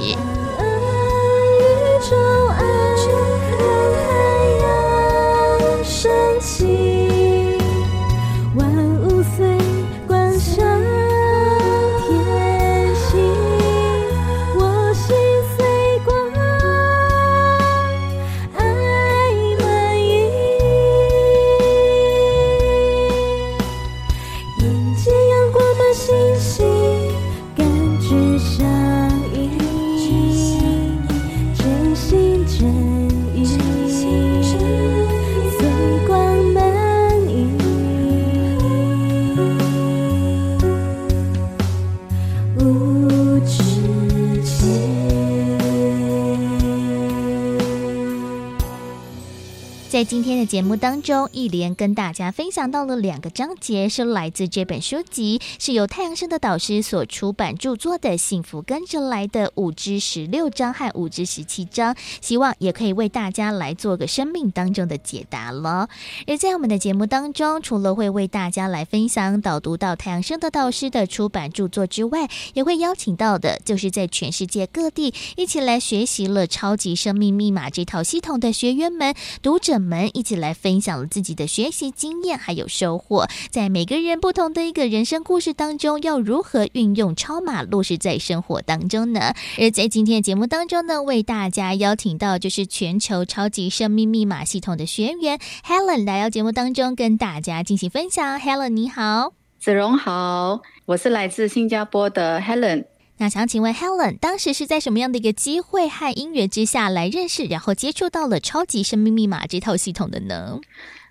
在今天的节目当中，一连跟大家分享到了两个章节，是来自这本书籍，是由太阳盛德导师所出版著作的《幸福跟着来》的5至16章和5至17章，希望也可以为大家来做个生命当中的解答了。而在我们的节目当中，除了会为大家来分享导读到太阳盛德导师的出版著作之外，也会邀请到的就是在全世界各地一起来学习了超级生命密码这套系统的学员们、读者们一起来分享了自己的学习经验还有收获，在每个人不同的一个人生故事当中，要如何运用超码落实在生活当中呢？而在今天的节目当中呢，为大家邀请到就是全球超级生命密码系统的学员 Helen 来到节目当中跟大家进行分享。 Helen 你好。子荣好，我是来自新加坡的 Helen。 那想请问 Helen 当时是在什么样的一个机会和因缘之下来认识然后接触到了超级生命密码这套系统的呢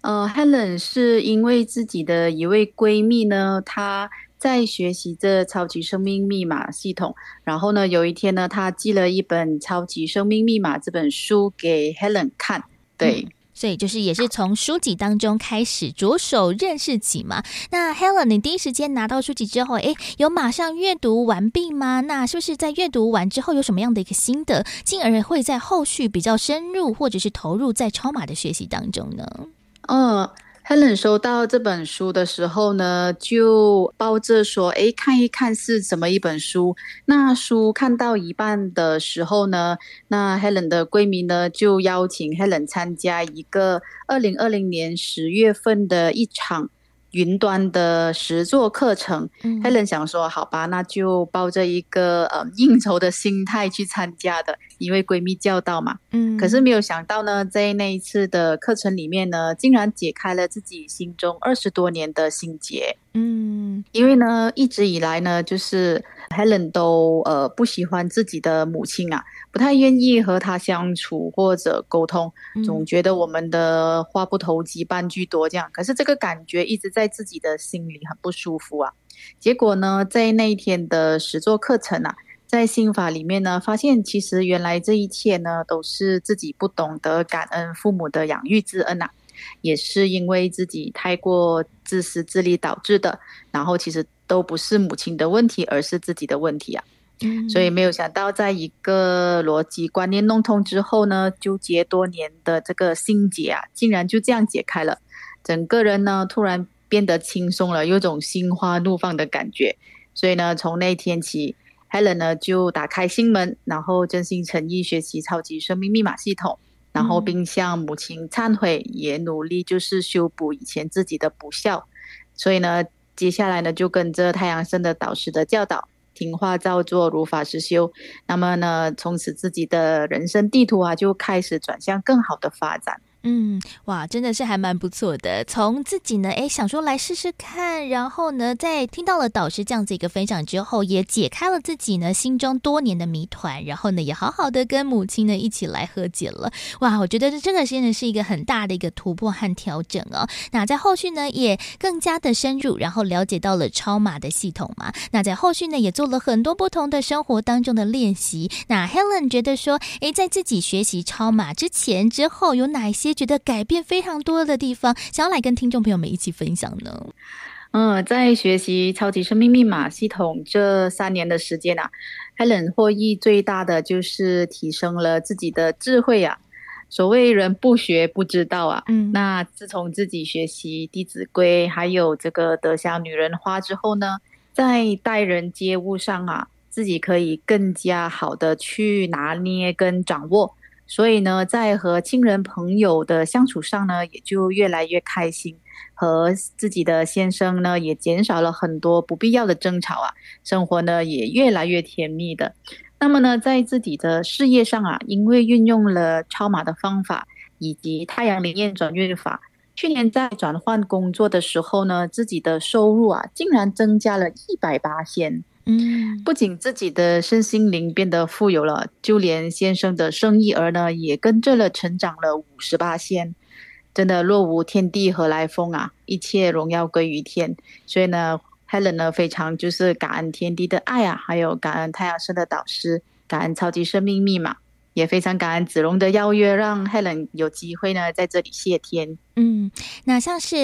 ？Helen 是因为自己的一位闺蜜呢，她在学习这超级生命密码系统，然后呢有一天呢她寄了一本超级生命密码这本书给 Helen 看。对、所以就是也是从书籍当中开始着手认识起嘛。那 Helen 你第一时间拿到书籍之后，有马上阅读完毕吗？那是不是在阅读完之后有什么样的一个心得，进而会在后续比较深入或者是投入在超码的学习当中呢？ Helen 收到这本书的时候呢，就抱着说看一看是怎么一本书。那书看到一半的时候呢，那 Helen 的闺蜜呢就邀请 Helen 参加一个2020年10月份的一场云端的实作课程。Helen 想说好吧，那就抱着一个应酬的心态去参加的，因为闺蜜叫到嘛。可是没有想到呢，在那一次的课程里面呢，竟然解开了自己心中20多年的心结。因为呢一直以来呢，就是 Helen 都不喜欢自己的母亲啊，不太愿意和她相处或者沟通，总觉得我们的话不投机半句多这样。可是这个感觉一直在自己的心里很不舒服啊。结果呢，在那一天的实作课程啊，在心法里面呢，发现其实原来这一切呢都是自己不懂得感恩父母的养育之恩啊，也是因为自己太过自私自利导致的，然后其实都不是母亲的问题，而是自己的问题啊。所以没有想到在一个逻辑观念弄通之后呢，纠结多年的这个心结啊，竟然就这样解开了。整个人呢突然变得轻松了，有种心花怒放的感觉。所以呢，从那天起 Helen 呢就打开心门，然后真心诚意学习超级生命密码系统，然后并向母亲忏悔，也努力就是修补以前自己的不孝。所以呢，接下来呢就跟着太阳神的导师的教导，听话照做，如法实修。那么呢，从此自己的人生地图啊就开始转向更好的发展。哇，真的是还蛮不错的。从自己呢想说来试试看，然后呢在听到了导师这样子一个分享之后，也解开了自己呢心中多年的谜团，然后呢也好好的跟母亲呢一起来和解了。哇，我觉得这个真的是一个很大的一个突破和调整哦。那在后续呢也更加的深入，然后了解到了超码的系统嘛。那在后续呢也做了很多不同的生活当中的练习。那 Helen 觉得说在自己学习超码之前之后，有哪一些觉得改变非常多的地方，想要来跟听众朋友们一起分享呢？在学习超级生命密码系统这3年的时间啊， Helen 获益最大的就是提升了自己的智慧啊。所谓人不学不知道啊，那自从自己学习弟子规还有这个德香女人花之后呢，在待人接物上啊，自己可以更加好的去拿捏跟掌握。所以呢，在和亲人朋友的相处上呢，也就越来越开心。和自己的先生呢，也减少了很多不必要的争吵啊，生活呢也越来越甜蜜的。那么呢，在自己的事业上啊，因为运用了超码的方法以及太阳灵验转运法，去年在转换工作的时候呢，自己的收入啊，竟然增加了100%。不仅自己的身心灵变得富有了，就连先生的生意额呢也跟着了成长了58%。真的若无天地何来风啊，一切荣耀归于天。所以呢 Helen 呢非常就是感恩天地的爱啊，还有感恩太阳神的导师，感恩超级生命密码，也非常感恩子龙的邀约，让 Helen 有机会呢在这里谢天。那像是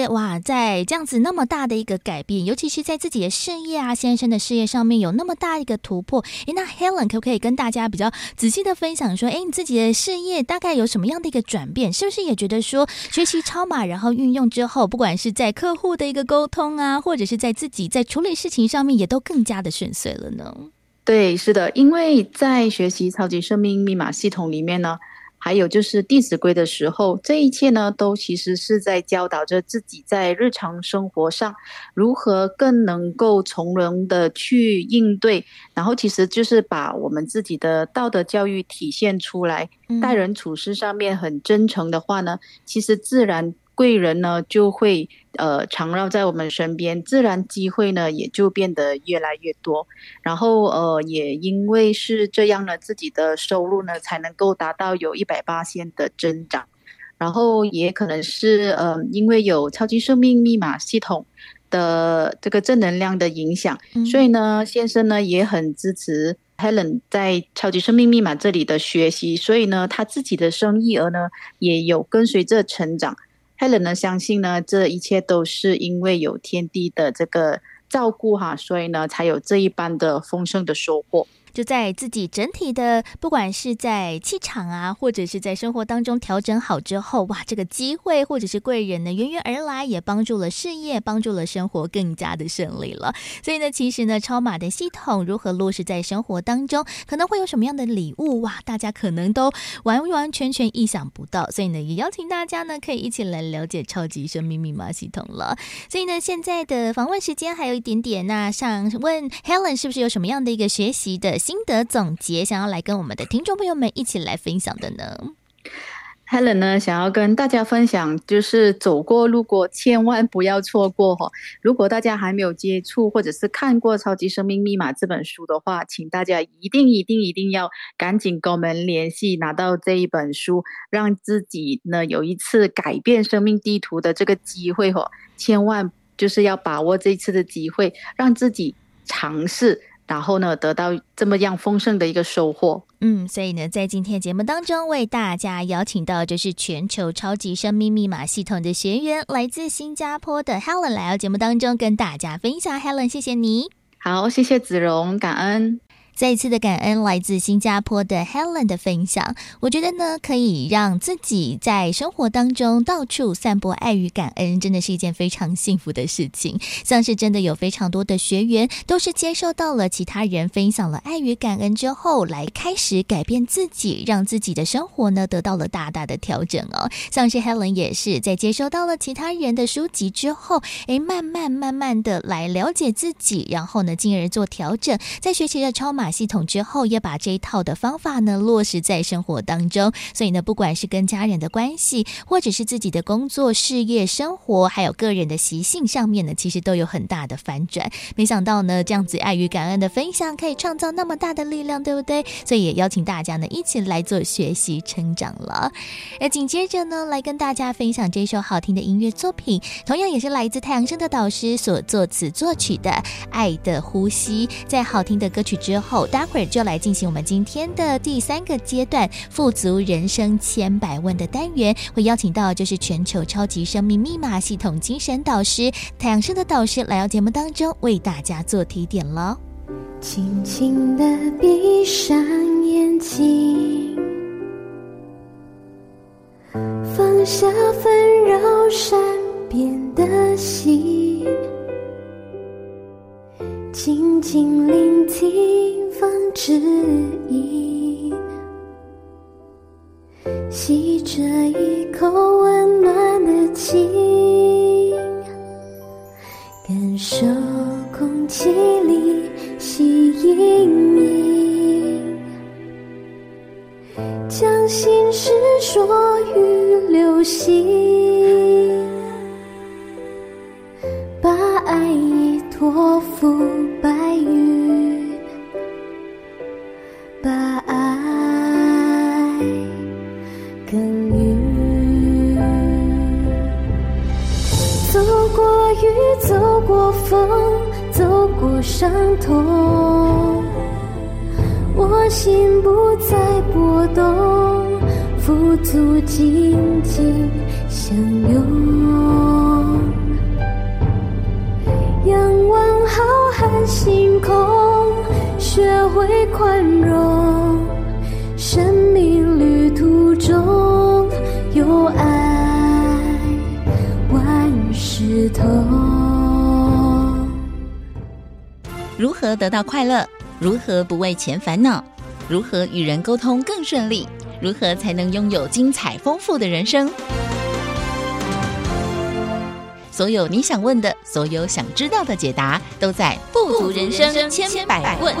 在这样子那么大的一个改变，尤其是在自己的事业啊，先生的事业上面有那么大一个突破，那 Helen 可不可以跟大家比较仔细的分享说，你自己的事业大概有什么样的一个转变？是不是也觉得说学习超码然后运用之后，不管是在客户的一个沟通啊，或者是在自己在处理事情上面，也都更加的顺遂了呢？对，是的，因为在学习超级生命密码系统里面呢，还有就是弟子规的时候，这一切呢都其实是在教导着自己在日常生活上如何更能够从容的去应对，然后其实就是把我们自己的道德教育体现出来。待人处事上面很真诚的话呢，其实自然贵人呢就会常绕在我们身边，自然机会呢也就变得越来越多。然后也因为是这样呢，自己的收入呢才能够达到有100%的增长。然后也可能是因为有超级生命密码系统的这个正能量的影响，所以呢先生呢也很支持 Helen 在超级生命密码这里的学习，所以呢他自己的生意额呢也有跟随着成长。Helen 呢相信呢，这一切都是因为有天地的这个照顾哈，所以呢才有这一般的丰盛的收获。就在自己整体的不管是在气场啊或者是在生活当中调整好之后，哇，这个机会或者是贵人呢源源而来，也帮助了事业，帮助了生活更加的顺利了。所以呢，其实呢超马的系统如何落实在生活当中，可能会有什么样的礼物，哇，大家可能都完完全全意想不到。所以呢也邀请大家呢可以一起来了解超级生命密码系统了。所以呢现在的访问时间还有一点点，那想问 Helen 是不是有什么样的一个学习的心得总结想要来跟我们的听众朋友们一起来分享的呢？ Helen 呢想要跟大家分享，就是走过路过千万不要错过。如果大家还没有接触或者是看过超级生命密码这本书的话，请大家一定要赶紧跟我们联系，拿到这一本书，让自己呢有一次改变生命地图的这个机会。千万就是要把握这一次的机会，让自己尝试，然后呢得到这么样丰盛的一个收获。所以呢在今天节目当中为大家邀请到就是全球超级生命密码系统的学员，来自新加坡的 Helen 来到节目当中跟大家分享。 Helen 谢谢你。好，谢谢子荣，感恩，再一次的感恩来自新加坡的 Helen 的分享。我觉得呢可以让自己在生活当中到处散播爱与感恩，真的是一件非常幸福的事情。像是真的有非常多的学员都是接受到了其他人分享了爱与感恩之后，来开始改变自己，让自己的生活呢得到了大大的调整。像是 Helen 也是在接受到了其他人的书籍之后，慢慢的来了解自己，然后呢进而做调整。在学习了超马系统之后，也把这一套的方法呢落实在生活当中。所以呢不管是跟家人的关系，或者是自己的工作事业生活，还有个人的习性上面呢，其实都有很大的反转。没想到呢这样子爱与感恩的分享可以创造那么大的力量，对不对？所以也邀请大家呢一起来做学习成长了。而紧接着呢来跟大家分享这首好听的音乐作品，同样也是来自太阳升的导师所作词作曲的爱的呼吸。在好听的歌曲之后，待会儿就来进行我们今天的第三个阶段富足人生千百问的单元，会邀请到就是全球超级生命密码系统精神导师太阳升的导师来到节目当中为大家做提点了。轻轻地闭上眼睛，放下纷扰身边的心，静静聆听风指引，吸着一口温暖的情，感受空气里吸引你，将心事说与流星，把爱意托付白云，把爱耕耘，走过雨，走过风，走过伤痛，我心不再波动，富足紧紧相拥，仰望浩瀚星空，学会宽容，生命旅途中有爱万事通。如何得到快乐？如何不为钱烦恼？如何与人沟通更顺利？如何才能拥有精彩丰富的人生？所有你想问的，所有想知道的解答，都在富足人生千百问。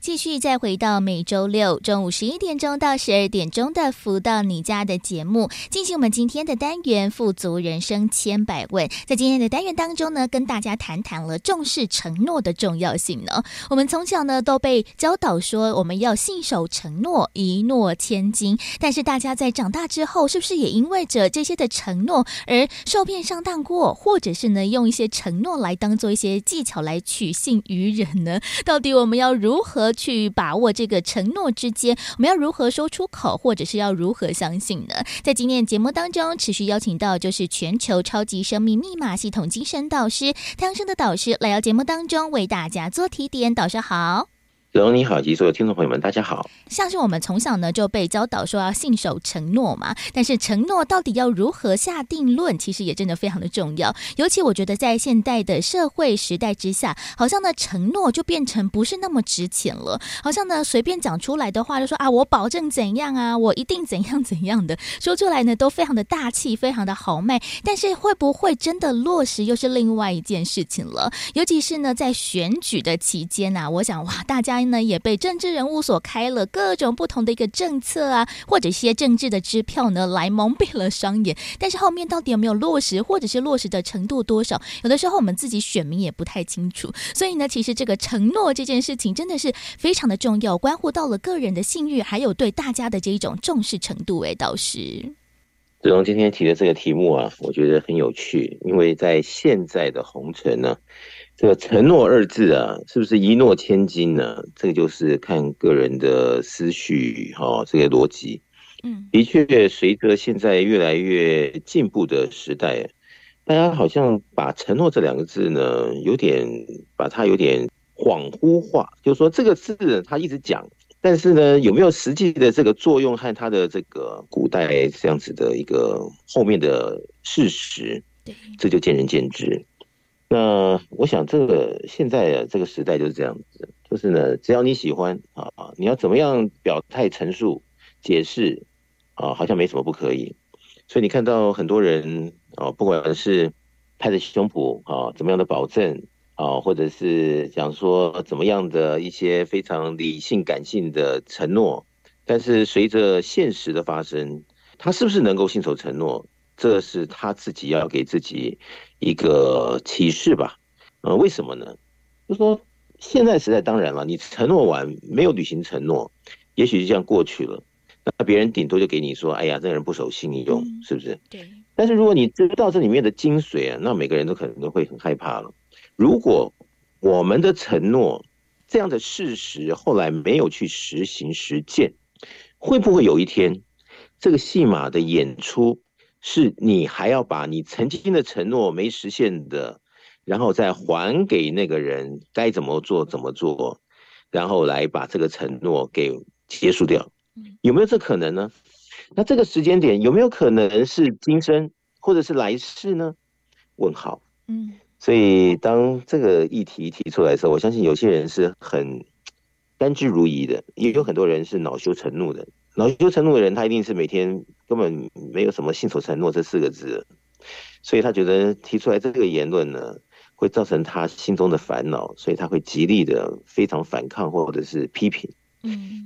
继续再回到每周六中午11点到12点的福到你家的节目，进行我们今天的单元富足人生千百问。在今天的单元当中呢，跟大家谈了重视承诺的重要性呢。我们从小呢都被教导说我们要信守承诺，一诺千金，但是大家在长大之后是不是也因为着这些的承诺而受骗上当过，或者是呢用一些承诺来当做一些技巧来取信于人呢？到底我们要如何去把握这个承诺之间，我们要如何说出口，或者是要如何相信呢？在今天的节目当中，持续邀请到就是全球超级生命密码系统精神导师太阳盛德导师来到节目当中为大家做提点。导师好。龙你好，及所有听众朋友们大家好。像是我们从小呢就被教导说要信守承诺嘛，但是承诺到底要如何下定论，其实也真的非常的重要。尤其我觉得在现代的社会时代之下，好像呢承诺就变成不是那么值钱了，好像呢随便讲出来的话就说啊我保证怎样啊，我一定怎样怎样的，说出来呢都非常的大气，非常的豪迈，但是会不会真的落实又是另外一件事情了。尤其是呢在选举的期间啊，我想哇大家也被政治人物所开了各种不同的一个政策啊，或者一些政治的支票呢来蒙蔽了双眼，但是后面到底有没有落实，或者是落实的程度多少，有的时候我们自己选民也不太清楚。所以呢其实这个承诺这件事情真的是非常的重要，关乎到了个人的信誉，还有对大家的这一种重视程度。倒是子龙今天提的这个题目啊，我觉得很有趣。因为在现在的红尘呢，这个承诺二字啊，是不是一诺千金呢？这个就是看个人的思绪这个逻辑。的确随着现在越来越进步的时代，大家好像把承诺这两个字呢有点把它有点恍惚化，就是说这个字它一直讲，但是呢有没有实际的这个作用和它的这个古代这样子的一个后面的事实，这就见仁见智。那我想这个现在这个时代就是这样子，就是呢只要你喜欢啊，你要怎么样表态陈述解释啊，好像没什么不可以。所以你看到很多人啊，不管是拍着胸脯啊怎么样的保证啊，或者是讲说怎么样的一些非常理性感性的承诺，但是随着现实的发生，他是不是能够信守承诺，这是他自己要给自己一个启示吧。为什么呢？就是说现在时代当然了，你承诺完没有履行承诺，也许就这样过去了，那别人顶多就给你说哎呀这个人不守信用，是不是？对。但是如果你知道这里面的精髓啊，那每个人都可能都会很害怕了。如果我们的承诺这样的事实后来没有去实行实践，会不会有一天这个戏码的演出是你还要把你曾经的承诺没实现的，然后再还给那个人，该怎么做怎么做，然后来把这个承诺给结束掉，有没有这可能呢？那这个时间点有没有可能是今生或者是来世呢？问号。所以当这个议题提出来的时候，我相信有些人是很甘之如饴的，也有很多人是恼羞成怒的。恼羞成怒的人，他一定是每天根本没有什么信守承诺这四个字，所以他觉得提出来这个言论呢会造成他心中的烦恼，所以他会极力的非常反抗或者是批评。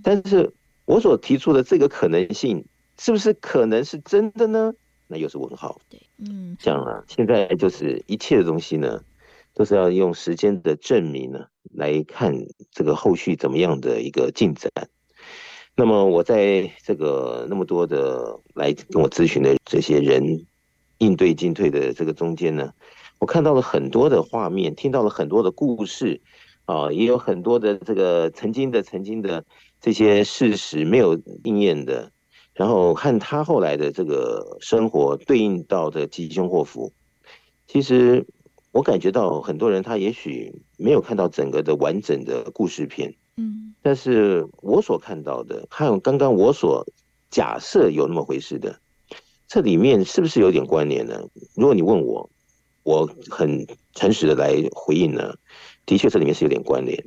但是我所提出的这个可能性是不是可能是真的呢？那又是问号。这样啊，现在就是一切的东西呢都是要用时间的证明呢来看这个后续怎么样的一个进展。那么我在这个那么多的来跟我咨询的这些人应对进退的这个中间呢，我看到了很多的画面，听到了很多的故事啊，也有很多的这个曾经的这些事实没有应验的，然后看他后来的这个生活对应到的吉凶祸福。其实我感觉到很多人他也许没有看到整个的完整的故事片，但是我所看到的还有刚刚我所假设有那么回事的，这里面是不是有点关联呢？如果你问我，我很诚实的来回应呢，的确这里面是有点关联。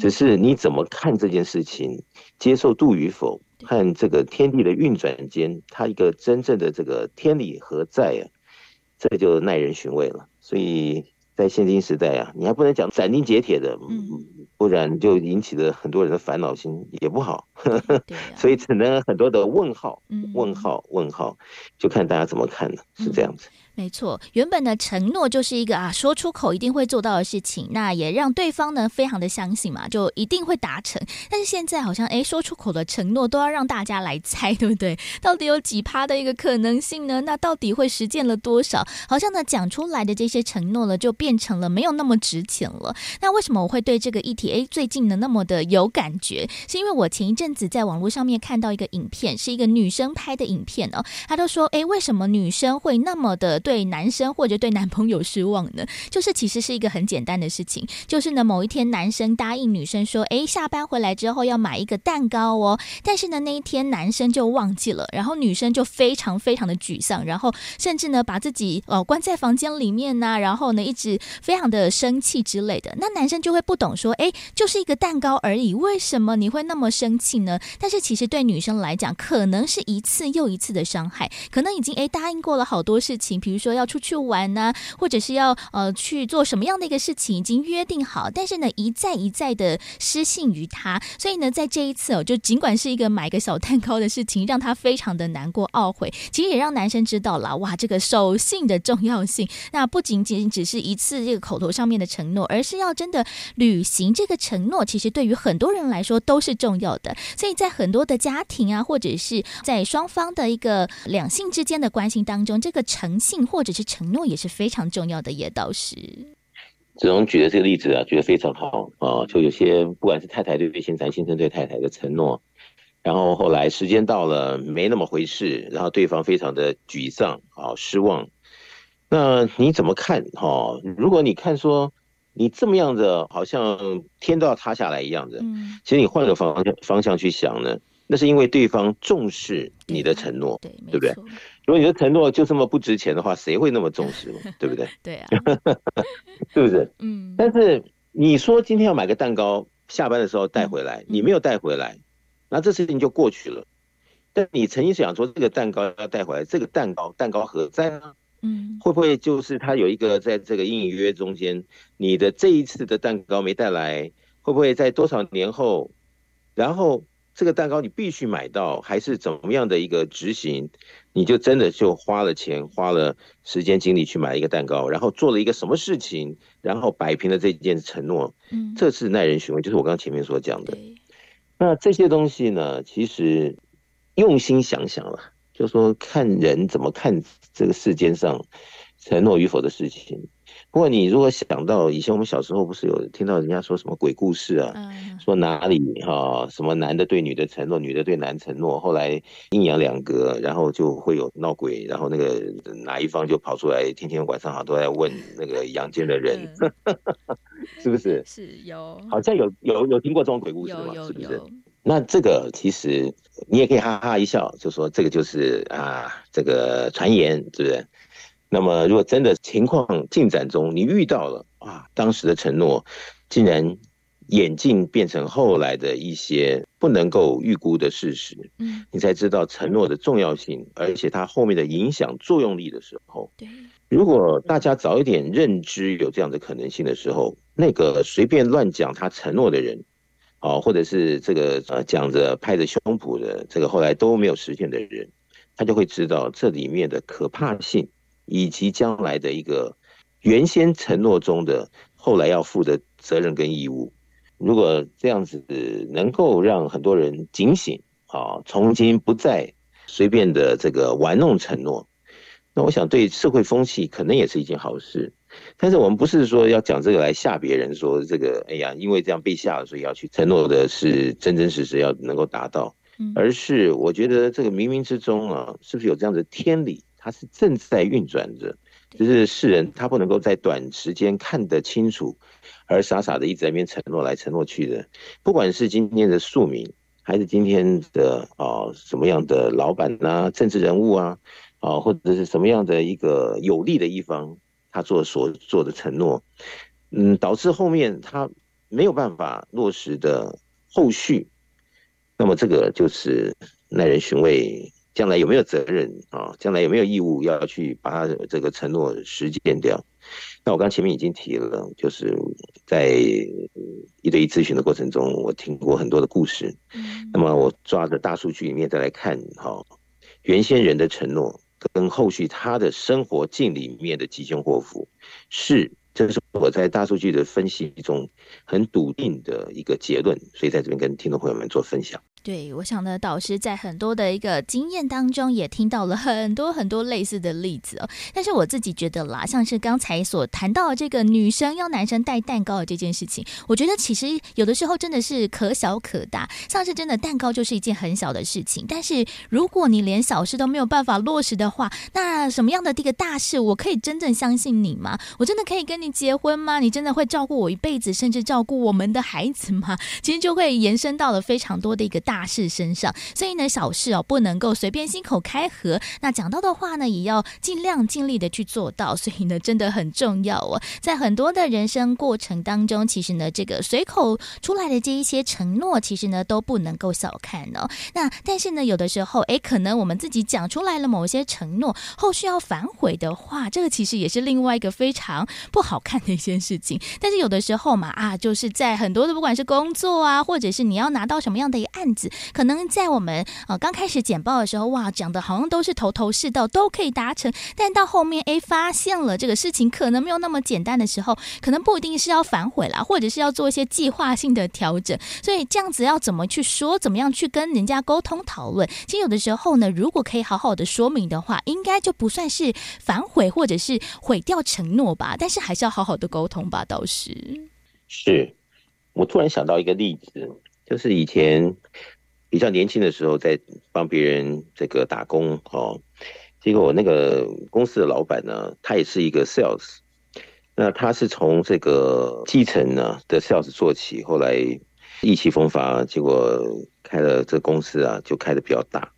只是你怎么看这件事情，接受度与否，和这个天地的运转间它一个真正的这个天理何在啊，这就耐人寻味了。所以在现今时代啊，你还不能讲斩钉截铁的，不然就引起了很多人的烦恼心，也不好。所以只能很多的问号，就看大家怎么看了，是这样子。没错，原本的承诺就是一个说出口一定会做到的事情，那也让对方呢非常的相信嘛，就一定会达成。但是现在好像说出口的承诺都要让大家来猜，对不对？到底有几%的一个可能性呢？那到底会实践了多少？好像呢讲出来的这些承诺呢就变成了没有那么值钱了。那为什么我会对这个议题最近呢那么的有感觉？是因为我前一阵子在网络上面看到一个影片，是一个女生拍的影片哦，她就说为什么女生会那么的对男生或者对男朋友失望呢？就是其实是一个很简单的事情，就是呢某一天男生答应女生说下班回来之后要买一个蛋糕哦，但是呢那一天男生就忘记了，然后女生就非常非常的沮丧，然后甚至呢把自己关在房间里面啊，然后呢一直非常的生气之类的。那男生就会不懂说就是一个蛋糕而已，为什么你会那么生气呢？但是其实对女生来讲可能是一次又一次的伤害，可能已经答应过了好多事情，比如说要出去玩啊，或者是要去做什么样的一个事情已经约定好，但是呢一再一再的失信于他。所以呢在这一次就尽管是一个买个小蛋糕的事情，让他非常的难过懊悔，其实也让男生知道了哇这个守信的重要性，那不仅仅只是一次这个口头上面的承诺，而是要真的履行这个承诺，其实对于很多人来说都是重要的。所以在很多的家庭啊，或者是在双方的一个两性之间的关系当中，这个诚信或者是承诺也是非常重要的。也倒是子荣举的这个例子觉得非常好就有些不管是太太对先生，先生对太太的承诺，然后后来时间到了没那么回事，然后对方非常的沮丧失望。那你怎么看如果你看说你这么样的好像天都要塌下来一样的其实你换个方向去想呢，那是因为对方重视你的承诺， 对不对？如果你的承诺就这么不值钱的话，谁会那么重视对不对？对啊是不是？但是你说今天要买个蛋糕，下班的时候带回来你没有带回来，那这事情就过去了。但你曾经想说这个蛋糕要带回来，这个蛋糕何在呢？会不会就是它有一个在这个隐隐约约中间，你的这一次的蛋糕没带来，会不会在多少年后，然后这个蛋糕你必须买到，还是怎么样的一个执行，你就真的就花了钱，花了时间精力去买一个蛋糕，然后做了一个什么事情，然后摆平了这件承诺这是耐人寻味，就是我刚前面所讲的。那这些东西呢，其实用心想想了，就说看人怎么看这个世间上承诺与否的事情。不过你如果想到以前我们小时候不是有听到人家说什么鬼故事啊，说哪里什么男的对女的承诺，女的对男承诺，后来阴阳两隔，然后就会有闹鬼，然后那个哪一方就跑出来，天天晚上都在问那个阳间的人是不是？是有，好像有听过这种鬼故事吗？是不是？那这个其实你也可以哈哈一笑，就说这个就是这个传言，是不是？那么如果真的情况进展中你遇到了当时的承诺竟然演进变成后来的一些不能够预估的事实你才知道承诺的重要性，而且它后面的影响作用力的时候，如果大家早一点认知有这样的可能性的时候，那个随便乱讲他承诺的人或者是这个讲着拍着胸脯的这个后来都没有实现的人，他就会知道这里面的可怕性，以及将来的一个原先承诺中的后来要负的责任跟义务。如果这样子能够让很多人警醒从今不再随便的这个玩弄承诺，那我想对社会风气可能也是一件好事。但是我们不是说要讲这个来吓别人，说这个因为这样被吓了，所以要去承诺的是真真实实要能够达到而是我觉得这个冥冥之中是不是有这样的天理，它是正在运转着，就是世人他不能够在短时间看得清楚，而傻傻的一直在那边承诺来承诺去的。不管是今天的庶民，还是今天的什么样的老板政治人物或者是什么样的一个有利的一方，他所做的承诺导致后面他没有办法落实的后续，那么这个就是耐人寻味。将来有没有责任将来有没有义务要去把它这个承诺实践掉？那我刚前面已经提了，就是在一对一咨询的过程中，我听过很多的故事那么我抓着大数据里面再来看原先人的承诺跟后续他的生活境里面的急凶祸福，是这是我在大数据的分析中很笃定的一个结论，所以在这边跟听众朋友们做分享。对，我想呢，导师在很多的一个经验当中也听到了很多很多类似的例子哦。但是我自己觉得啦，像是刚才所谈到的这个女生要男生带蛋糕的这件事情，我觉得其实有的时候真的是可小可大，像是真的蛋糕就是一件很小的事情，但是如果你连小事都没有办法落实的话，那什么样的这个大事我可以真正相信你吗？我真的可以跟你结婚吗？你真的会照顾我一辈子，甚至照顾我们的孩子吗？其实就会延伸到了非常多的一个大事身上，所以呢，小事哦不能够随便心口开河。那讲到的话呢，也要尽量尽力的去做到。所以呢，真的很重要哦。在很多的人生过程当中，其实呢，这个随口出来的这一些承诺，其实呢都不能够小看哦。那但是呢，有的时候，可能我们自己讲出来了某些承诺，后续要反悔的话，这个其实也是另外一个非常不好看的一件事情。但是有的时候嘛，就是在很多的不管是工作啊，或者是你要拿到什么样的一个案子，可能在我们刚开始简报的时候，哇，讲的好像都是头头是道，都可以达成，但到后面发现了这个事情可能没有那么简单的时候，可能不一定是要反悔啦，或者是要做一些计划性的调整。所以这样子要怎么去说，怎么样去跟人家沟通讨论，其实有的时候呢，如果可以好好的说明的话，应该就不算是反悔或者是毁掉承诺吧，但是还是要好好的沟通吧。倒是我突然想到一个例子，就是以前比较年轻的时候，在帮别人这个打工哦，结果我那个公司的老板呢，他也是一个 sales， 那他是从这个基层呢的 sales 做起，后来意气风发，结果开了这公司啊，就开得比较大，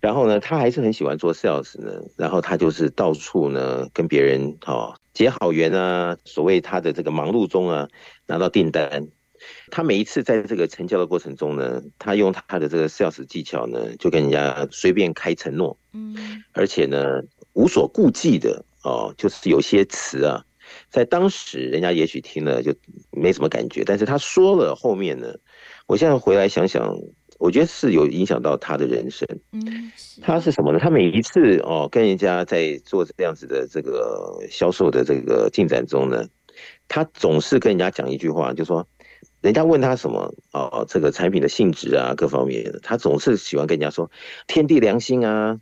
然后呢，他还是很喜欢做 sales 呢，然后他就是到处呢跟别人结好缘啊，所谓他的这个忙碌中啊，拿到订单。他每一次在这个成交的过程中呢，他用他的这个 sales 技巧呢，就跟人家随便开承诺，而且呢无所顾忌的就是有些词啊，在当时人家也许听了就没什么感觉，但是他说了后面呢，我现在回来想想，我觉得是有影响到他的人生。他是什么呢？他每一次跟人家在做这样子的这个销售的这个进展中呢，他总是跟人家讲一句话，就说。人家问他什么这个产品的性质啊，各方面，他总是喜欢跟人家说天地良心啊，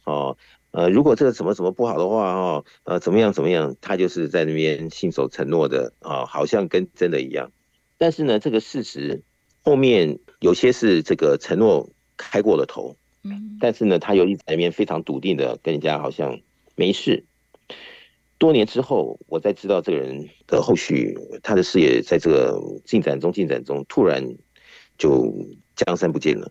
如果这个什么什么不好的话怎么样怎么样，他就是在那边信守承诺的好像跟真的一样。但是呢，这个事实后面有些是这个承诺开过了头，但是呢，他又一直在那边非常笃定的跟人家好像没事。多年之后，我才知道这个人的后续，他的事业在这个进展中，突然就江山不见了。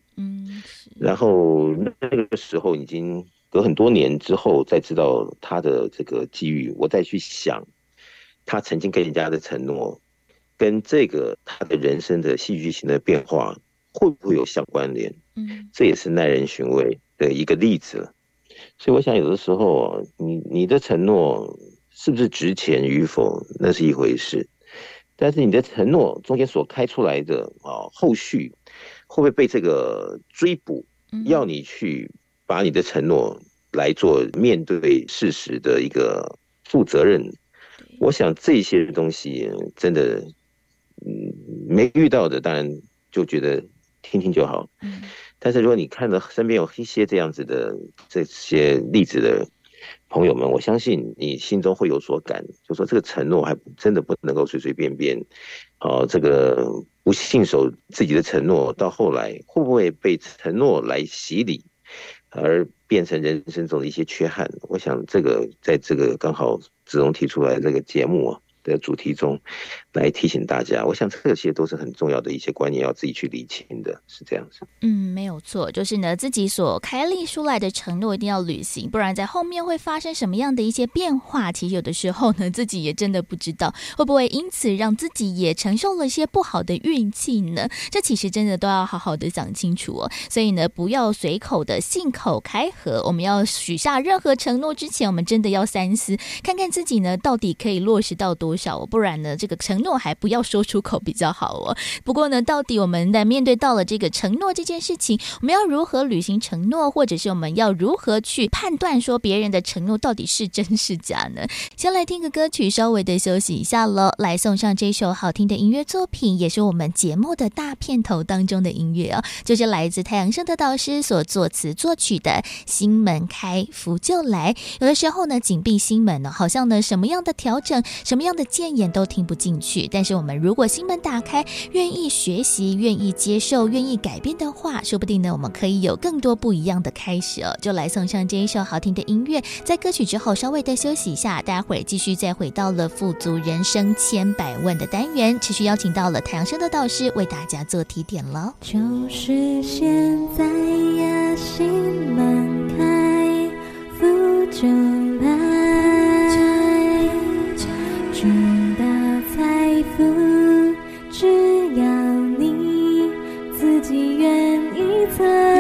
然后那个时候已经隔很多年之后，才知道他的这个机遇。我再去想，他曾经给人家的承诺，跟这个他的人生的戏剧性的变化，会不会有相关联？这也是耐人寻味的一个例子。所以我想，有的时候你的承诺。是不是值钱与否，那是一回事，但是你的承诺中间所开出来的后续会不会被这个追捕，要你去把你的承诺来做面对事实的一个负责任，我想这些东西真的没遇到的，当然就觉得听听就好，但是如果你看到身边有一些这样子的这些例子的朋友们，我相信你心中会有所感，就说这个承诺还真的不能够随随便便，这个不信守自己的承诺，到后来会不会被承诺来洗礼，而变成人生中的一些缺憾？我想这个在这个刚好子荣提出来这个节目的主题中来提醒大家，我想这些都是很重要的一些观念，要自己去理清的，是这样子。没有错，就是呢自己所开立出来的承诺一定要履行，不然在后面会发生什么样的一些变化，其实有的时候呢自己也真的不知道，会不会因此让自己也承受了一些不好的运气呢？这其实真的都要好好的讲清楚哦。所以呢，不要随口的信口开河，我们要许下任何承诺之前，我们真的要三思，看看自己呢到底可以落实到多小哦，不然呢这个承诺还不要说出口比较好哦。不过呢，到底我们在面对到了这个承诺这件事情，我们要如何履行承诺，或者是我们要如何去判断说别人的承诺到底是真是假呢？先来听个歌曲，稍微的休息一下咯，来送上这首好听的音乐作品，也是我们节目的大片头当中的音乐哦，就是来自太阳盛德导师所作词作曲的《心门开福就来》。有的时候呢，紧闭心门呢，好像呢什么样的调整，什么样的谏言都听不进去，但是我们如果心门打开，愿意学习，愿意接受，愿意改变的话，说不定呢我们可以有更多不一样的开始哦。就来送上这一首好听的音乐，在歌曲之后稍微的休息一下，待会儿继续再回到了富足人生千百问的单元，持续邀请到了太阳盛德导师为大家做提点了。就是现在呀，心门开福就来，知道财富只要你自己愿意采，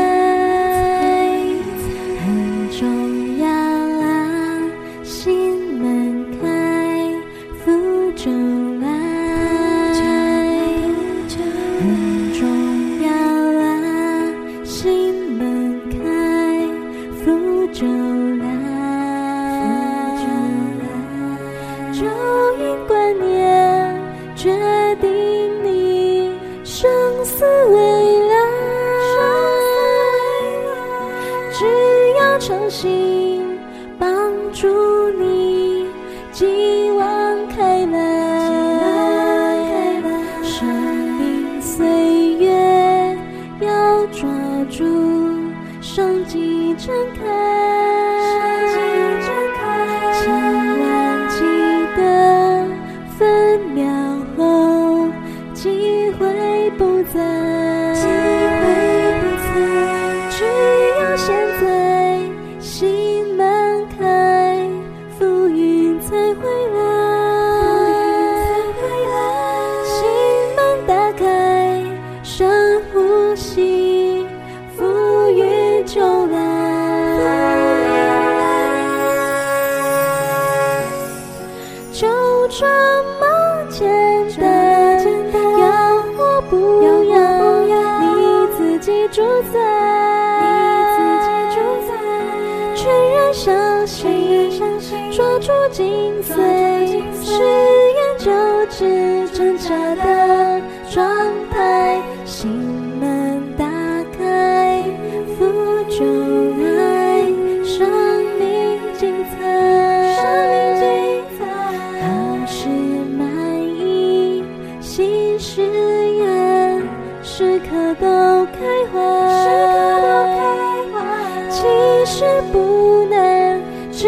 抓住精髓，实验就知真假的状态。心门打开，福就来，生命精彩，好事满意，新实验，时刻都开花。其实不难，只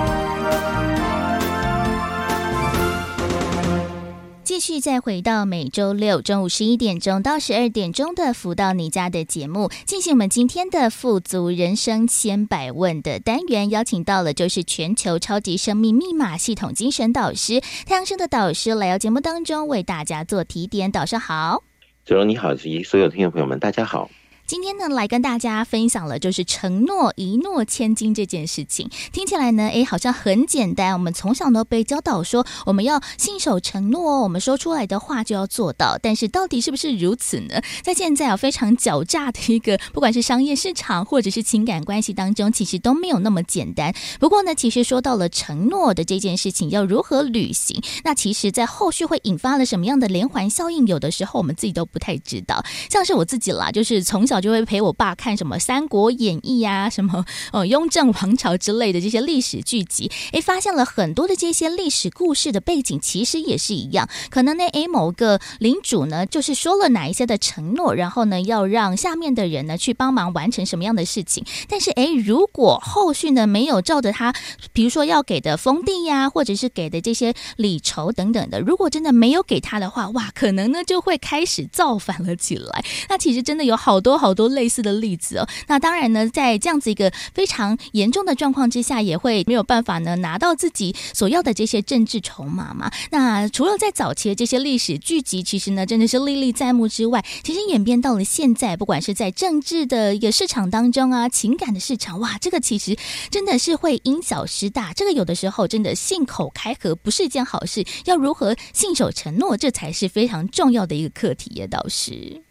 继续再回到每周六中午11点钟到12点钟的福到你家的节目，进行我们今天的富足人生千百问的单元，邀请到了就是全球超级生命密码系统精神导师太阳盛德导师来到节目当中为大家做提点。导师好。子荣你好，及所有听众朋友们大家好。今天呢，来跟大家分享了就是承诺一诺千金这件事情。听起来呢，好像很简单，我们从小都被教导说我们要信守承诺，我们说出来的话就要做到。但是到底是不是如此呢？在现在非常狡诈的一个，不管是商业市场或者是情感关系当中，其实都没有那么简单。不过呢，其实说到了承诺的这件事情要如何履行，那其实在后续会引发了什么样的连环效应，有的时候我们自己都不太知道。像是我自己啦，就是从小就会陪我爸看什么《三国演义》啊，什么雍正王朝之类的这些历史剧集，发现了很多的这些历史故事的背景其实也是一样，可能呢某个领主呢就是说了哪一些的承诺，然后呢要让下面的人呢去帮忙完成什么样的事情，但是如果后续呢没有照着他比如说要给的封地呀，或者是给的这些礼酬等等的，如果真的没有给他的话，哇，可能呢就会开始造反了起来。那其实真的有好多类似的例子哦。那当然呢，在这样子一个非常严重的状况之下，也会没有办法呢拿到自己所要的这些政治筹码嘛。那除了在早期的这些历史剧集，其实呢真的是历历在目之外，其实演变到了现在，不管是在政治的一个市场当中啊，情感的市场，哇，这个其实真的是会因小失大，这个有的时候真的信口开河不是一件好事，要如何信守承诺，这才是非常重要的一个课题。也倒是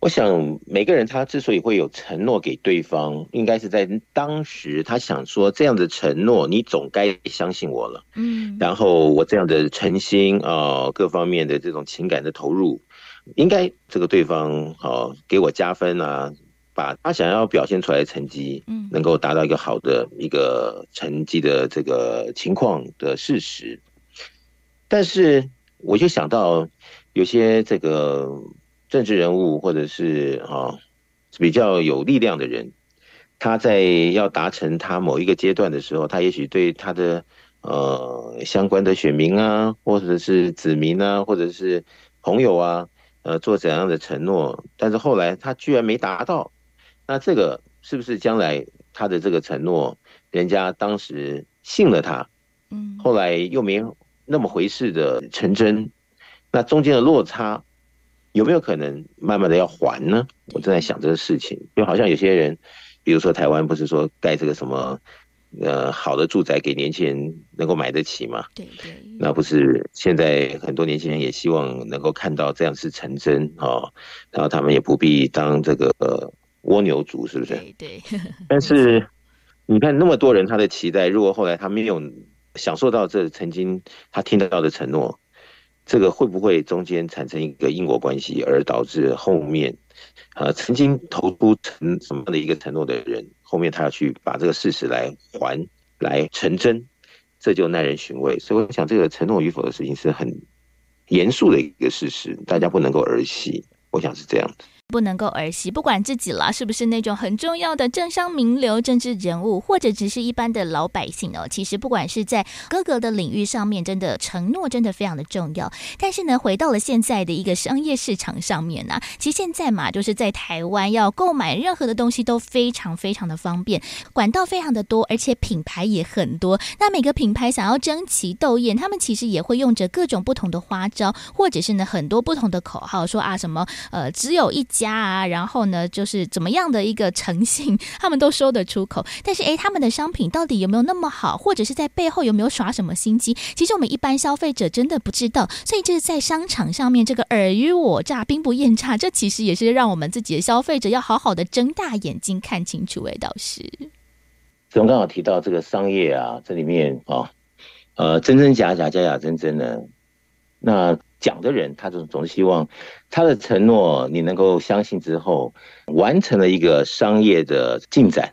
我想每个人他之所以会有承诺给对方，应该是在当时他想说这样的承诺你总该相信我了，然后我这样的诚心各方面的这种情感的投入，应该这个对方给我加分啊，把他想要表现出来的成绩能够达到一个好的一个成绩的这个情况的事实。但是我就想到有些这个政治人物或者是比较有力量的人，他在要达成他某一个阶段的时候，他也许对他的相关的选民啊，或者是子民啊，或者是朋友啊，做怎样的承诺，但是后来他居然没达到，那这个是不是将来他的这个承诺，人家当时信了他，后来又没那么回事的成真，那中间的落差有没有可能慢慢的要还呢？我正在想这个事情，就好像有些人，比如说台湾不是说盖这个什么好的住宅给年轻人能够买得起嘛，对，那不是现在很多年轻人也希望能够看到这样是成真然后他们也不必当这个蜗牛族，是不是？对但是你看那么多人他的期待，如果后来他没有享受到这曾经他听到的承诺，这个会不会中间产生一个因果关系，而导致后面曾经投出什么样的一个承诺的人，后面他要去把这个事实来还来成真，这就耐人寻味。所以我想这个承诺与否的事情是很严肃的一个事实，大家不能够儿戏，我想是这样的。不能够儿戏，不管自己啦，是不是那种很重要的政商名流、政治人物，或者只是一般的老百姓哦。其实不管是在各个的领域上面，真的承诺真的非常的重要。但是呢，回到了现在的一个商业市场上面啊，其实现在嘛，就是在台湾要购买任何的东西都非常非常的方便，管道非常的多，而且品牌也很多。那每个品牌想要争奇斗艳，他们其实也会用着各种不同的花招，或者是呢很多不同的口号，说啊什么只有一家啊，然后呢就是怎么样的一个诚信，他们都说得出口。但是他们的商品到底有没有那么好，或者是在背后有没有耍什么心机，其实我们一般消费者真的不知道。所以这是在商场上面这个尔虞我诈、兵不厌诈，这其实也是让我们自己的消费者要好好的睁大眼睛看清楚。倒是总刚好提到这个商业啊，这里面真真假假，假假真真呢，那讲的人他总是希望他的承诺你能够相信之后完成了一个商业的进展，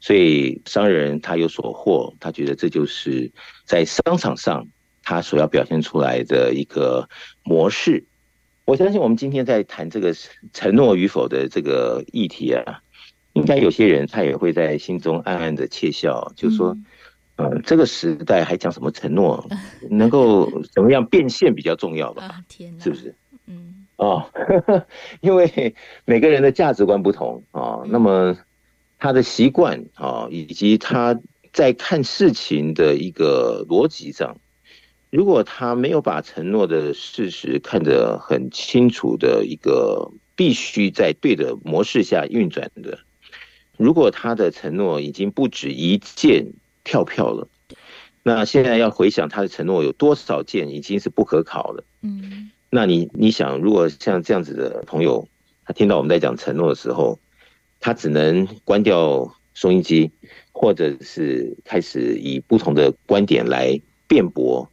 所以商人他有所获，他觉得这就是在商场上他所要表现出来的一个模式。我相信我们今天在谈这个承诺与否的这个议题啊，应该有些人他也会在心中暗暗的窃笑，就是说这个时代还讲什么承诺，能够怎么样变现比较重要吧？天哪，是不是？因为每个人的价值观不同那么他的习惯以及他在看事情的一个逻辑上，如果他没有把承诺的事实看得很清楚的一个必须在对的模式下运转的，如果他的承诺已经不止一件跳票了，那现在要回想他的承诺有多少件已经是不可考了。那你想，如果像这样子的朋友，他听到我们在讲承诺的时候，他只能关掉收音机，或者是开始以不同的观点来辩驳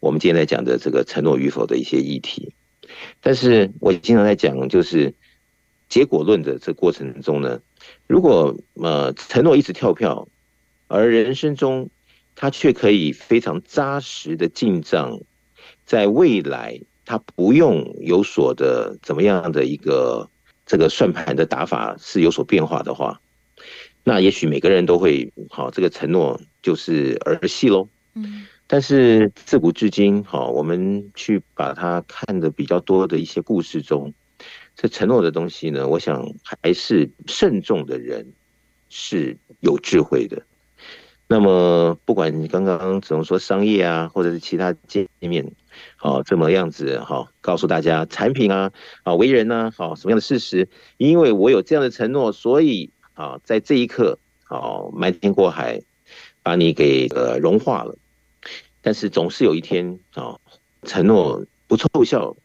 我们今天在讲的这个承诺与否的一些议题。但是我经常在讲，就是结果论的这过程中呢，如果承诺一直跳票，而人生中他却可以非常扎实的进账，在未来他不用有所的怎么样的一个这个算盘的打法是有所变化的话，那也许每个人都会好，这个承诺就是儿戏咯。但是自古至今好，我们去把它看的比较多的一些故事中，这承诺的东西呢，我想还是慎重的人是有智慧的。那么不管你刚刚怎么说商业啊，或者是其他界面这么样子告诉大家产品啊，为人啊，什么样的事实，因为我有这样的承诺，所以在这一刻瞒天过海把你给融化了。但是总是有一天承诺不凑效，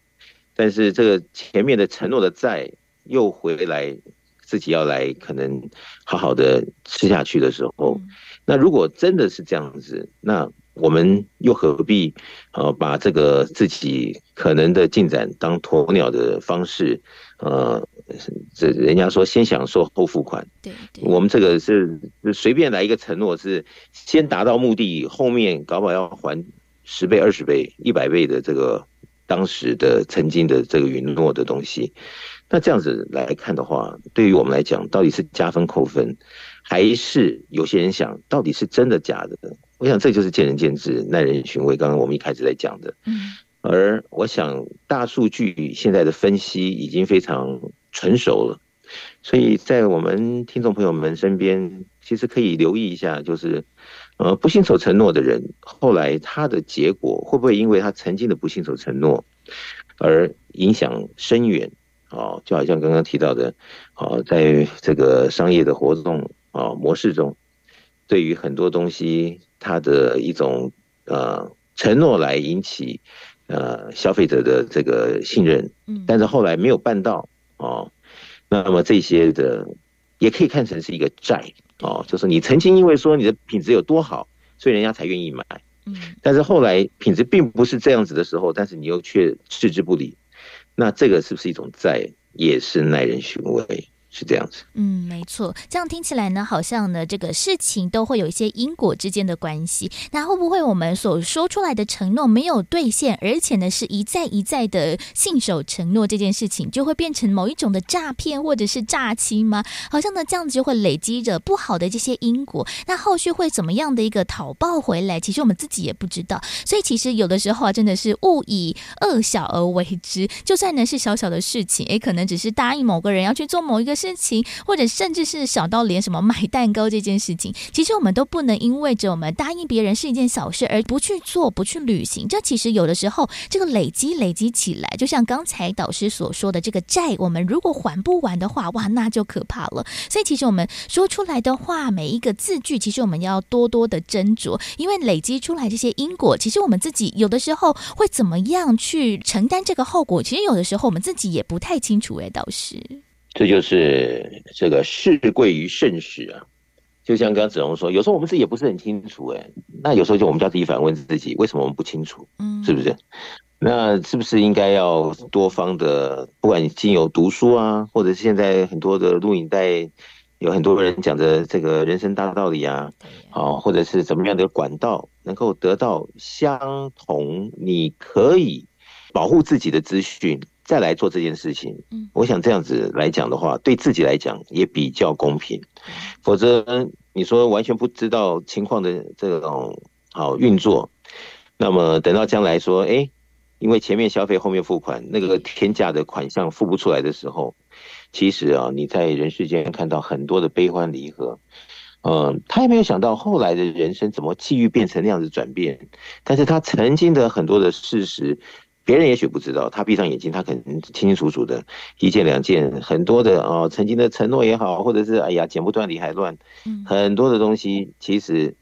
但是这个前面的承诺的债又回来，自己要来可能好好的吃下去的时候，那如果真的是这样子，那我们又何必把这个自己可能的进展当鸵鸟的方式，这人家说先享受后付款，对，我们这个是随便来一个承诺，是先达到目的，后面搞不好要还10倍、20倍、100倍的这个当时的曾经的这个允诺的东西。那这样子来看的话，对于我们来讲，到底是加分扣分，还是有些人想到底是真的假的？我想这就是见仁见智，耐人寻味。刚刚我们一开始在讲的，而我想大数据现在的分析已经非常成熟了，所以在我们听众朋友们身边，其实可以留意一下，就是不信守承诺的人，后来他的结果会不会因为他曾经的不信守承诺而影响深远？就好像刚刚提到的，在这个商业的活动模式中，对于很多东西它的一种承诺来引起消费者的这个信任，但是后来没有办到那么这些的也可以看成是一个债就是你曾经因为说你的品质有多好，所以人家才愿意买，但是后来品质并不是这样子的时候，但是你又却置之不理。那这个是不是一种债，也是耐人寻味，是这样子。没错，这样听起来呢，好像呢这个事情都会有一些因果之间的关系。那会不会我们所说出来的承诺没有兑现，而且呢是一再一再的信守承诺，这件事情就会变成某一种的诈骗或者是诈欺吗？好像呢这样子就会累积着不好的这些因果，那后续会怎么样的一个讨报回来，其实我们自己也不知道。所以其实有的时候真的是勿以恶小而为之，就算呢是小小的事情，可能只是答应某个人要去做某一个事情，或者甚至是小到连什么买蛋糕这件事情，其实我们都不能因为着我们答应别人是一件小事而不去做，不去履行。这其实有的时候这个累积起来，就像刚才导师所说的，这个债我们如果还不完的话，哇，那就可怕了。所以其实我们说出来的话，每一个字句其实我们要多多的斟酌，因为累积出来这些因果，其实我们自己有的时候会怎么样去承担这个后果，其实有的时候我们自己也不太清楚。导师，这就是这个事贵于慎始啊，就像刚刚子荣说，有时候我们自己也不是很清楚，那有时候就我们就要自己反问自己，为什么我们不清楚？是不是？那是不是应该要多方的，不管你经由读书啊，或者是现在很多的录影带，有很多人讲的这个人生大道理啊，或者是怎么样的管道，能够得到相同你可以保护自己的资讯，再来做这件事情。我想这样子来讲的话，对自己来讲也比较公平。否则你说完全不知道情况的这种运作，那么等到将来说因为前面消费后面付款，那个天价的款项付不出来的时候，其实你在人世间看到很多的悲欢离合，他也没有想到后来的人生怎么际遇变成那样子转变，但是他曾经的很多的事实别人也许不知道，他闭上眼睛，他可能清清楚楚的一件两件，很多的曾经的承诺也好，或者是剪不断理还乱，很多的东西其实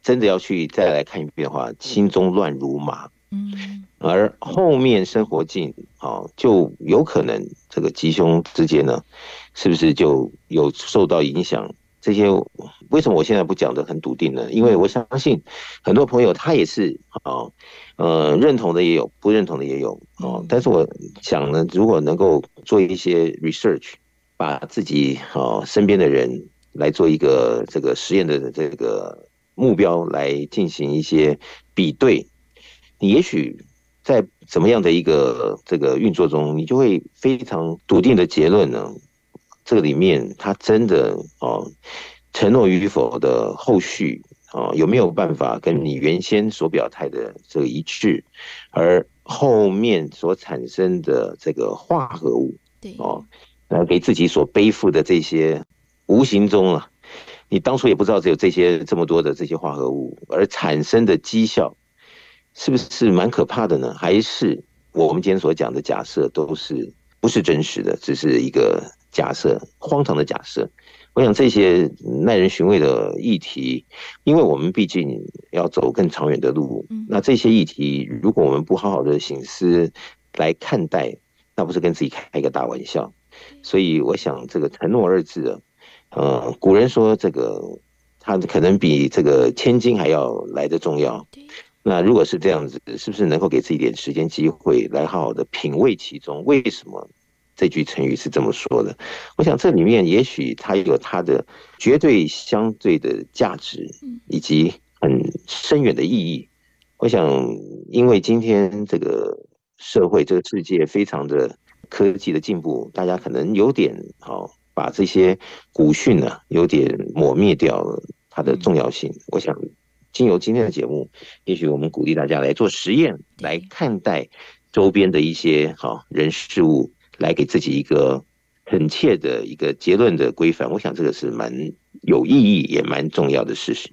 真的要去再来看一遍的话，心中乱如麻，而后面生活境就有可能这个吉凶之间呢，是不是就有受到影响？这些为什么我现在不讲得很笃定呢？因为我相信很多朋友他也是认同的也有，不认同的也有但是我想呢，如果能够做一些 research 把自己身边的人来做一个这个实验的这个目标来进行一些比对，你也许在怎么样的一个这个运作中，你就会非常笃定的结论呢，这个里面它真的承诺与否的后续有没有办法跟你原先所表态的这个一致，而后面所产生的这个化合物，对来给自己所背负的这些无形中啊，你当初也不知道只有这么多的这些化合物而产生的绩效，是不是蛮可怕的呢？还是我们今天所讲的假设都是不是真实的，只是一个假设，荒唐的假设？我想这些耐人寻味的议题，因为我们毕竟要走更长远的路，那这些议题如果我们不好好的省思来看待，那不是跟自己开一个大玩笑？所以我想这个承诺二字啊，古人说这个它可能比这个千金还要来得重要。那如果是这样子，是不是能够给自己一点时间机会来好好的品味其中为什么这句成语是这么说的？我想这里面也许它有它的绝对相对的价值以及很深远的意义。我想因为今天这个社会这个世界非常的科技的进步，大家可能有点把这些古训呢有点抹灭掉了它的重要性。我想经由今天的节目，也许我们鼓励大家来做实验，来看待周边的一些人事物，来给自己一个很切的一个结论的规范。我想这个是蛮有意义也蛮重要的事实。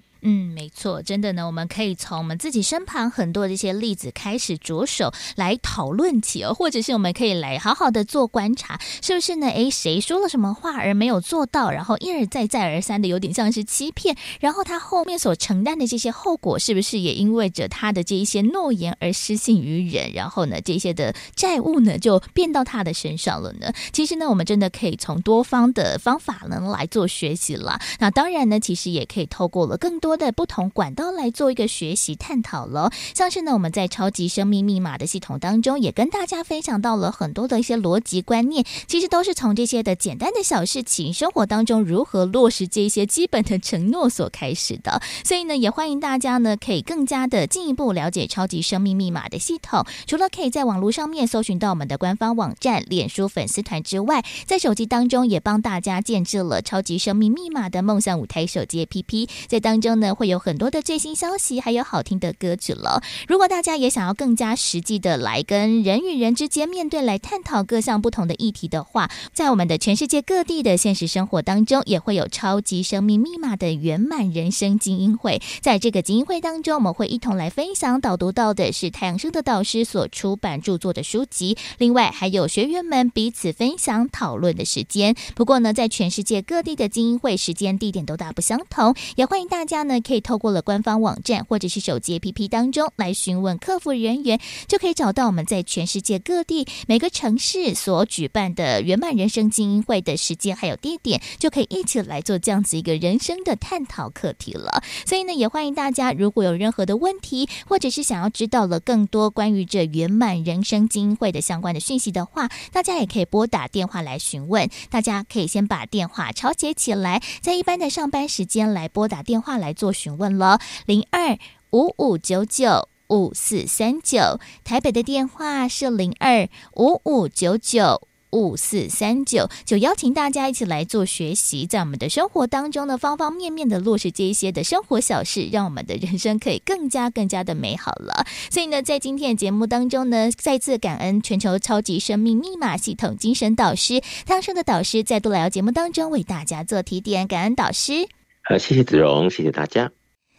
没错，真的呢，我们可以从我们自己身旁很多这些例子开始着手来讨论起或者是我们可以来好好的做观察，是不是呢？谁说了什么话而没有做到，然后一而再再而三的有点像是欺骗，然后他后面所承担的这些后果，是不是也因为着他的这一些诺言而失信于人，然后呢，这些的债务呢就变到他的身上了呢？其实呢，我们真的可以从多方的方法呢来做学习了。那当然呢，其实也可以透过了更多的不同管道来做一个学习探讨了，像是呢我们在超级生命密码的系统当中也跟大家分享到了很多的一些逻辑观念，其实都是从这些的简单的小事情，生活当中如何落实这些基本的承诺所开始的。所以呢也欢迎大家呢可以更加的进一步了解超级生命密码的系统，除了可以在网络上面搜寻到我们的官方网站脸书粉丝团之外，在手机当中也帮大家建置了超级生命密码的梦想舞台手机 APP， 在当中会有很多的最新消息还有好听的歌曲了。如果大家也想要更加实际的来跟人与人之间面对来探讨各项不同的议题的话，在我们的全世界各地的现实生活当中也会有超级生命密码的圆满人生精英会，在这个精英会当中我们会一同来分享导读到的是太阳升的导师所出版著作的书籍，另外还有学员们彼此分享讨论的时间。不过呢在全世界各地的精英会时间地点都大不相同，也欢迎大家可以透过了官方网站或者是手机 APP 当中来询问客服人员，就可以找到我们在全世界各地每个城市所举办的圆满人生精英会的时间还有地点，就可以一起来做这样子一个人生的探讨课题了。所以呢也欢迎大家如果有任何的问题，或者是想要知道了更多关于这圆满人生精英会的相关的讯息的话，大家也可以拨打电话来询问。大家可以先把电话抄写起来，在一般的上班时间来拨打电话来做询问了，02-5599-5439，台北的电话是02-5599-5439，就邀请大家一起来做学习，在我们的生活当中的方方面面的落实这一些的生活小事，让我们的人生可以更加的美好了。所以呢在今天的节目当中呢，再次感恩全球超级生命密码系统精神导师太阳升的导师再度来到节目当中为大家做提点，感恩导师。好，谢谢子荣，谢谢大家。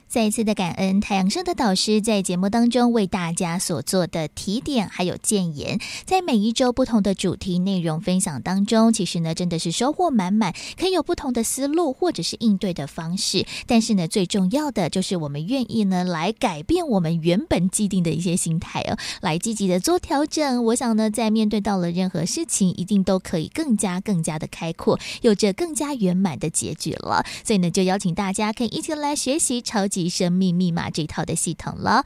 再一次的感恩太阳升的导师在节目当中为大家所做的提点还有建言，在每一周不同的主题内容分享当中，其实呢真的是收获满满，可以有不同的思路或者是应对的方式，但是呢最重要的就是我们愿意呢来改变我们原本既定的一些心态来积极的做调整。我想呢在面对到了任何事情，一定都可以更加的开阔，有着更加圆满的结局了。所以呢就邀请大家可以一起来学习超级记生命密码这套的系统了。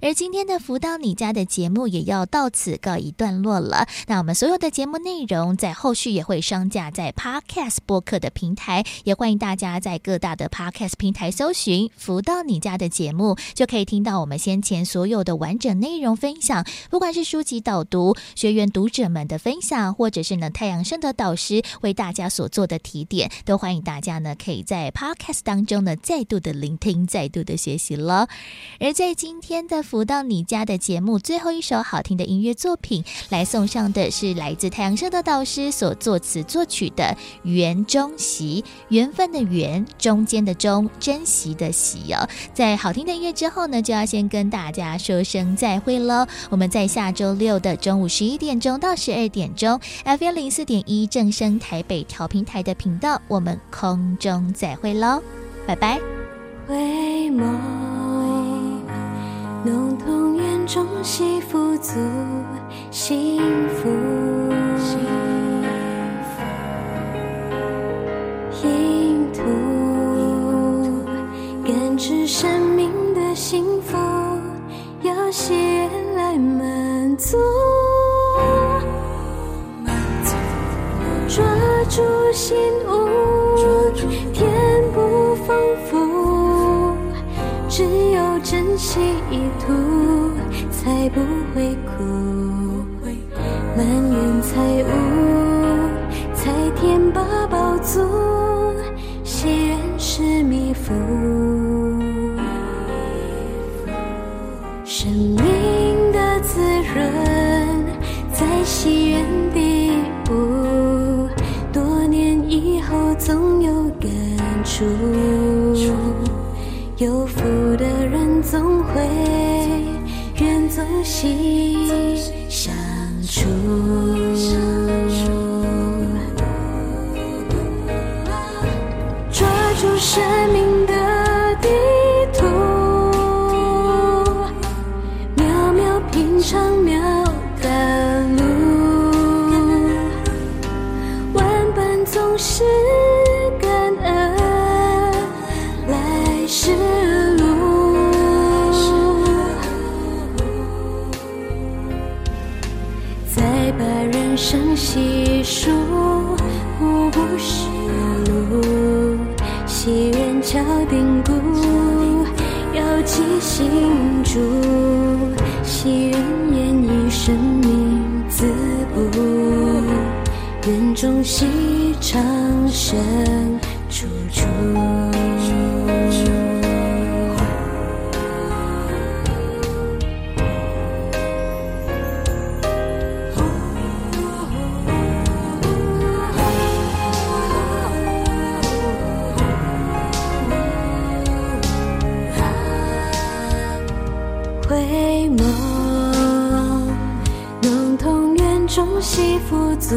而今天的福到你家的节目也要到此告一段落了。那我们所有的节目内容在后续也会上架在 Podcast 播客的平台，也欢迎大家在各大的 Podcast 平台搜寻福到你家的节目，就可以听到我们先前所有的完整内容分享，不管是书籍导读、学员读者们的分享，或者是呢太阳盛德导师为大家所做的提点，都欢迎大家呢可以在 Podcast 当中呢再度的聆听，再度的学习了。而在今天的福到你家的节目最后一首好听的音乐作品来送上的是来自太阳盛德导师所作词作曲的缘中惜，缘分的缘，中间的中，珍惜的惜哦。在好听的音乐之后呢，就要先跟大家说声再会咯。我们在下周六的中午11点钟到12点钟 FM 04.1 正声台北调频台的频道，我们空中再会咯，拜拜。为妹浓痛缘中惜，富足幸福因途，感知生命的幸福，有些来满足，抓住心物，天不丰富，只有珍惜意图，才不会苦，满园财物，才填饱饱足，喜悦是弥福，生命的滋润，在喜悦地步。总有感触，有福的人总会远走心相处。抓住生命的地图，渺渺平常渺的路，万般总是。生细数无不是路，喜缘敲定故，要记心主，喜缘演绎生命滋补，缘中惜长生处处，惜富足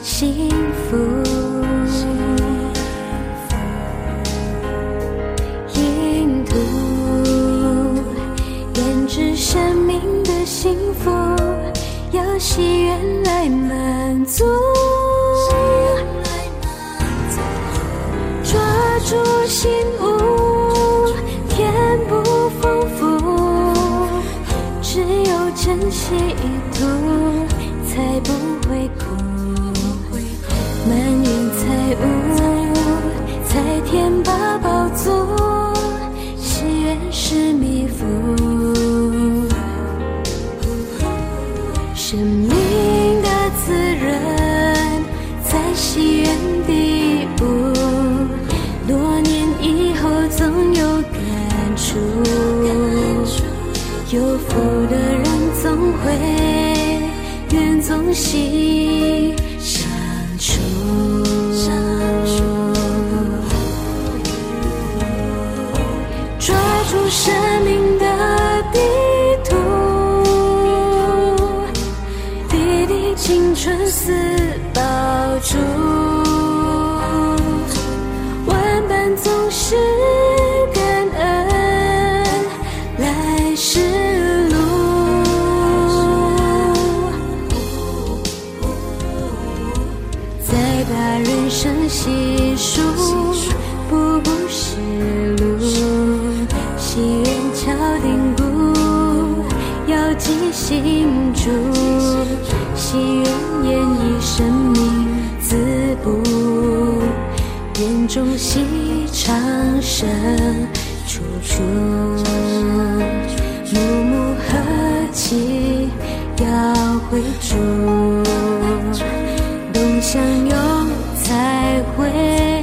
幸福因途，感知生命的幸福，要喜悦来满足，抓住心物，天不丰富，只有珍惜意图，才不会苦，满园财物，才填饱饱足，喜悦是弥福，生命的滋润，在喜悦地步，多年以后总有感触，有福的人总会缘总惜相处，抓住生命的地图，滴滴青春似宝珠，万般总是感恩来世。细数步步是路，心主，喜愿演绎生命滋补，眼中喜长生处处，目目合气要回主，动向勇才会。